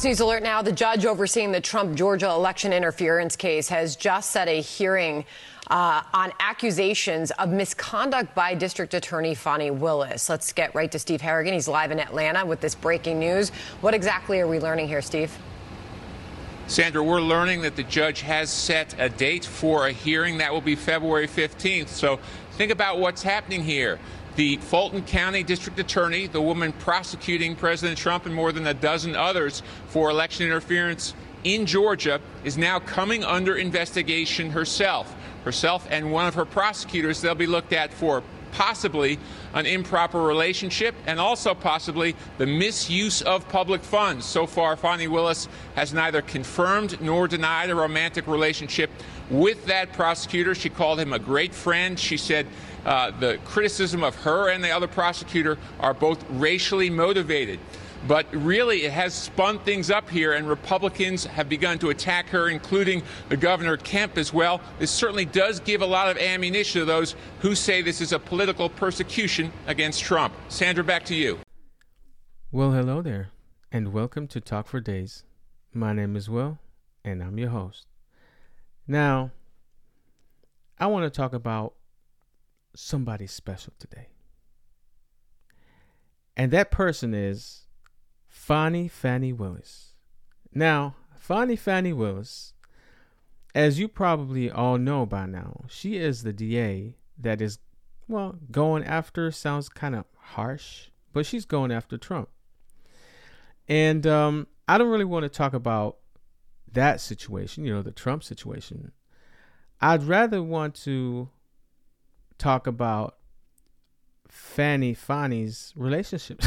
Fox News Alert now, the judge overseeing the Trump-Georgia election interference case has just set a hearing on accusations of misconduct by District Attorney Fani Willis. Let's get right to Steve Harrigan. He's live in Atlanta with this breaking news. What exactly are we learning here, Steve? Sandra, we're learning that the judge has set a date for a hearing. That will be February 15th. So think about what's happening here. The Fulton County District Attorney, the woman prosecuting President Trump and more than a dozen others for election interference in Georgia, is now coming under investigation herself. Herself and one of her prosecutors, they'll be looked at for possibly an improper relationship and also possibly the misuse of public funds. So far, Fani Willis has neither confirmed nor denied a romantic relationship with that prosecutor. She called him a great friend. She said the criticism of her and the other prosecutor are both racially motivated. But really, it has spun things up here, and Republicans have begun to attack her, including the Governor Kemp as well. This certainly does give a lot of ammunition to those who say this is a political persecution against Trump. Sandra, back to you. Well, hello there, and welcome to Talk for Days. My name is Will, and I'm your host. Now, I want to talk about somebody special today. And that person is Fani Willis. Now, Fani Willis, as you probably all know by now, she is the DA that is, well, going after, sounds kind of harsh, but she's going after Trump. And I don't really want to talk about that situation, you know, the Trump situation. I'd rather want to talk about Fani's relationship.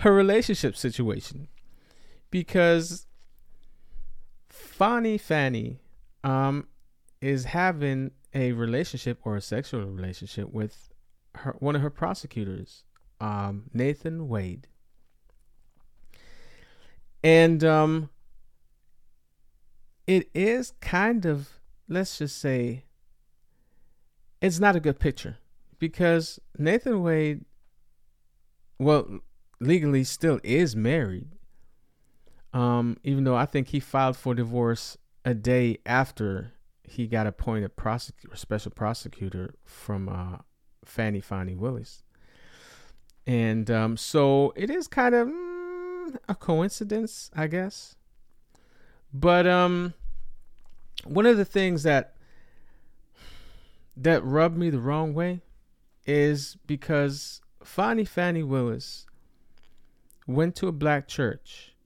Her relationship situation, because Fani is having a relationship or a sexual relationship with one of her prosecutors, Nathan Wade. And it is kind of, let's just say, it's not a good picture, because Nathan Wade, well, legally still is married, even though I think he filed for divorce a day after he got appointed special prosecutor from Fani Willis. And so it is kind of a coincidence, I guess. But one of the things that rubbed me the wrong way is because Fani Willis went to a black church.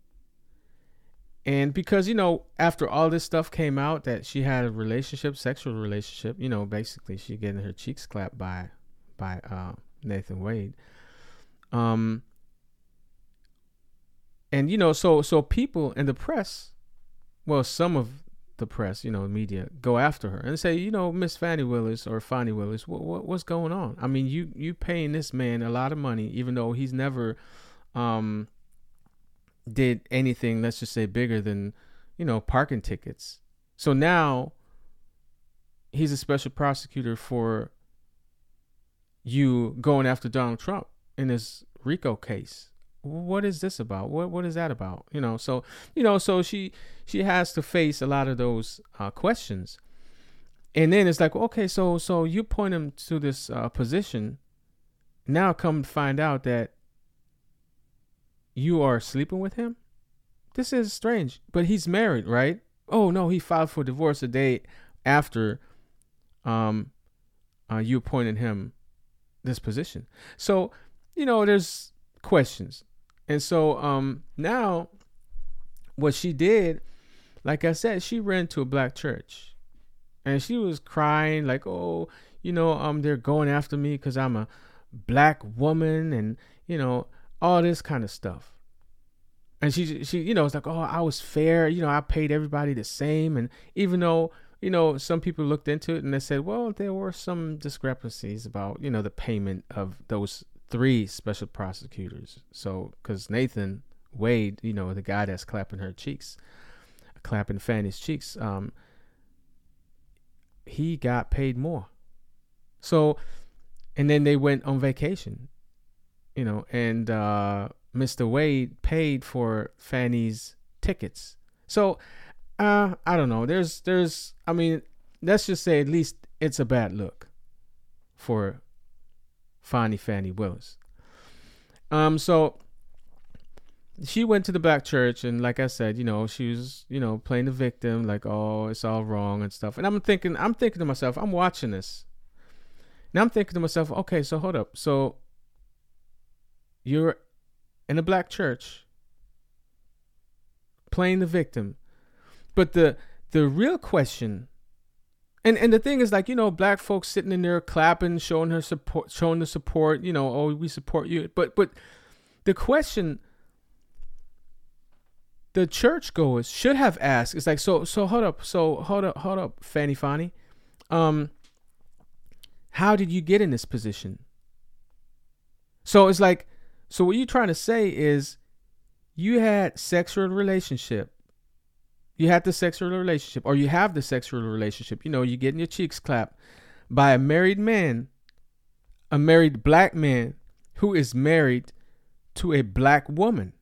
And because, you know, after all this stuff came out that she had a relationship, sexual relationship, you know, basically she getting her cheeks clapped by Nathan Wade. And, you know, so people in the press, well, some of the press, you know, media, go after her and say, you know, Miss Fani Willis or Fani Willis, what's going on? I mean, you paying this man a lot of money, even though he's never did anything, let's just say, bigger than, you know, parking tickets. So now he's a special prosecutor for you going after Donald Trump in this RICO case. What is this about? What is that about? You know, so she has to face a lot of those questions. And then it's like, okay, so you point him to this position. Now come to find out that you are sleeping with him. This is strange, but he's married, right? Oh no, he filed for divorce a day after you appointed him this position. So, you know, there's questions. And so now what she did, like I said, she ran to a black church and she was crying like, oh, you know, they're going after me because I'm a black woman and, you know, all this kind of stuff. And she you know, it's like, oh, I was fair. You know, I paid everybody the same. And even though, you know, some people looked into it and they said, well, there were some discrepancies about, you know, the payment of those three special prosecutors. So, because Nathan Wade, you know, the guy that's clapping Fani's cheeks, he got paid more. So, and then they went on vacation, you know, and Mr. Wade paid for Fani's tickets. So, I don't know. There's, I mean, let's just say at least it's a bad look for Fani Willis. So she went to the black church, and like I said, you know, she was, you know, playing the victim, like, oh, it's all wrong and stuff. And I'm thinking to myself, I'm watching this. Now I'm thinking to myself, okay, so hold up. So you're in a black church playing the victim. But the real question, and the thing is, like, you know, black folks sitting in there clapping, showing the support, you know, oh, we support you. But the question the churchgoers should have asked is like, so hold up, Fani, how did you get in this position? So it's like, so what you're trying to say is you had sexual relationship. You had the sexual relationship, or you have the sexual relationship. You know, you're getting your cheeks clapped by a married man, a married black man who is married to a black woman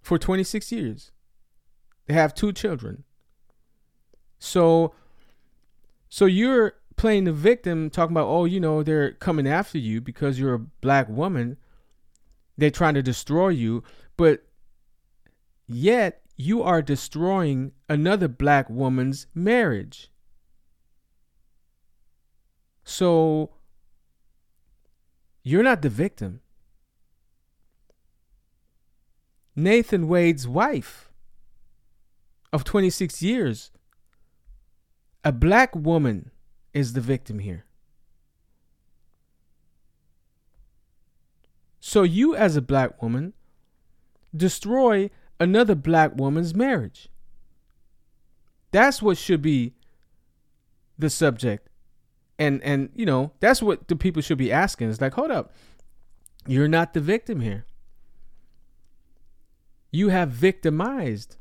for 26 years. They have 2 children. So you're playing the victim, talking about, oh, you know, they're coming after you because you're a black woman. They're trying to destroy you, but yet you are destroying another black woman's marriage. So you're not the victim. Nathan Wade's wife of 26 years, a black woman, is the victim here. So you, as a black woman, destroy another black woman's marriage. That's what should be the subject. And you know, that's what the people should be asking. It's like, hold up. You're not the victim here. You have victimized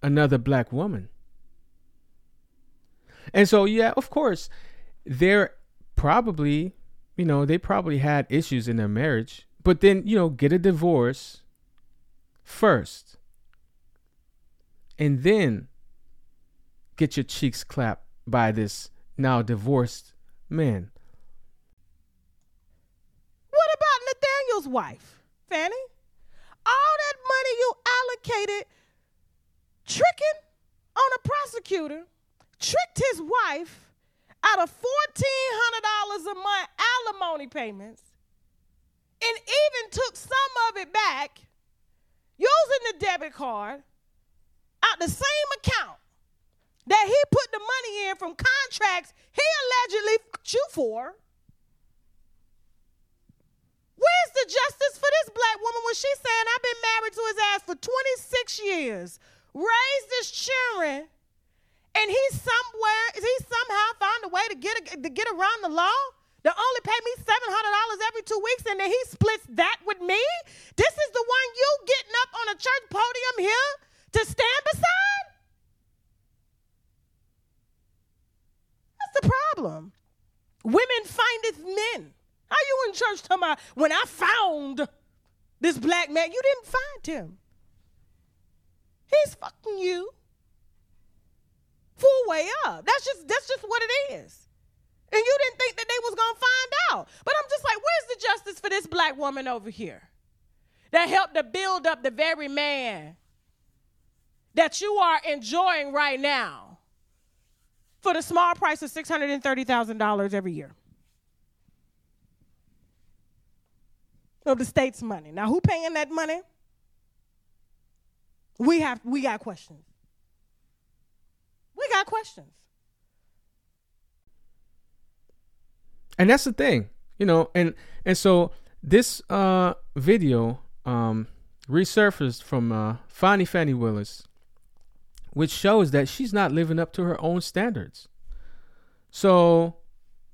another black woman. And so, yeah, of course, they're probably, you know, they probably had issues in their marriage, but then, you know, get a divorce first, and then get your cheeks clapped by this now divorced man. What about Nathaniel's wife, Fani? All that money you allocated, tricking on a prosecutor, tricked his wife out of $1,400 a month alimony payments, and even took some of it back using the debit card out the same account that he put the money in from contracts he allegedly fucked you for. Where's the justice for this black woman when she's saying, I've been married to his ass for 26 years, raised his children, and he somehow found a way to get around the law? They only pay me $700 every 2 weeks, and then he splits that with me? This is the one you getting up on a church podium here to stand beside? That's the problem. Women findeth men. How you in church talking about, when I found this black man? You didn't find him. He's fucking you full way up. That's just what it is. And you didn't think that they was going to find out. But I'm just like, where's the justice for this black woman over here that helped to build up the very man that you are enjoying right now for the small price of $630,000 every year of the state's money? Now, who paying that money? We got questions. We got questions. And that's the thing, you know, and so this video resurfaced from Fani Willis, which shows that she's not living up to her own standards. So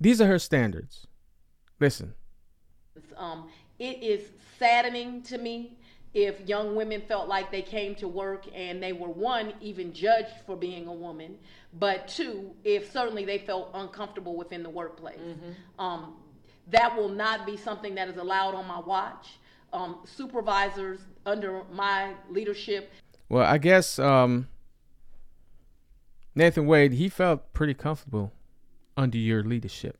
these are her standards. Listen. It is saddening to me if young women felt like they came to work and they were, one, even judged for being a woman, but two, if certainly they felt uncomfortable within the workplace. Mm-hmm. That will not be something that is allowed on my watch. Supervisors under my leadership. Well, I guess Nathan Wade, he felt pretty comfortable under your leadership.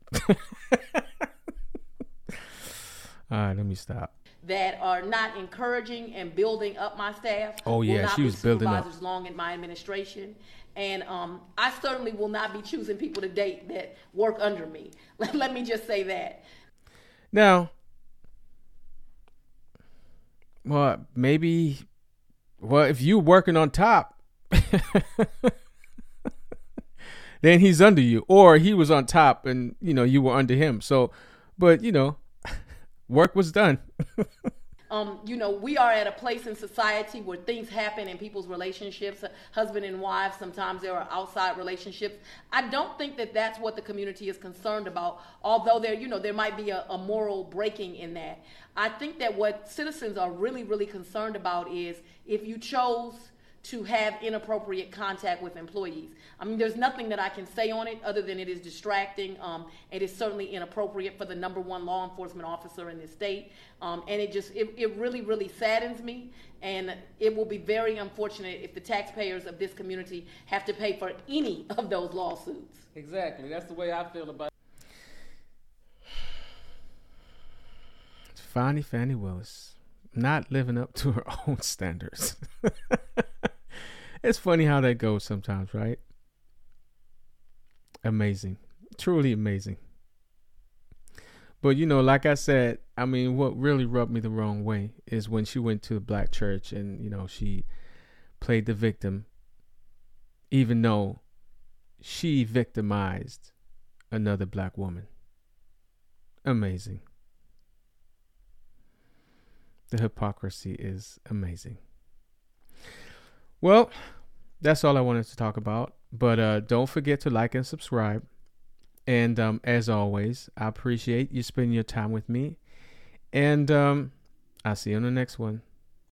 All right, let me stop. That are not encouraging and building up my staff. Oh yeah, she was building up. Supervisors long in my administration, and I certainly will not be choosing people to date that work under me. Let me just say that. Now, well, maybe, well, if you working on top, then he's under you, or he was on top and you know you were under him. So, but you know. Work was done. We are at a place in society where things happen in people's relationships, husband and wife. Sometimes there are outside relationships. I don't think that that's what the community is concerned about, although there, there might be a moral breaking in that. I think that what citizens are really, really concerned about is if you chose to have inappropriate contact with employees. I mean, there's nothing that I can say on it other than it is distracting. It is certainly inappropriate for the number one law enforcement officer in this state. And it really, really saddens me. And it will be very unfortunate if the taxpayers of this community have to pay for any of those lawsuits. Exactly. That's the way I feel about it. It's Fani Willis, not living up to her own standards. It's funny how that goes sometimes, right? Amazing. Truly amazing. But, like I said, I mean, what really rubbed me the wrong way is when she went to the black church and, she played the victim, even though she victimized another black woman. Amazing. The hypocrisy is amazing. Well, that's all I wanted to talk about. But don't forget to like and subscribe. And as always, I appreciate you spending your time with me. And I'll see you on the next one.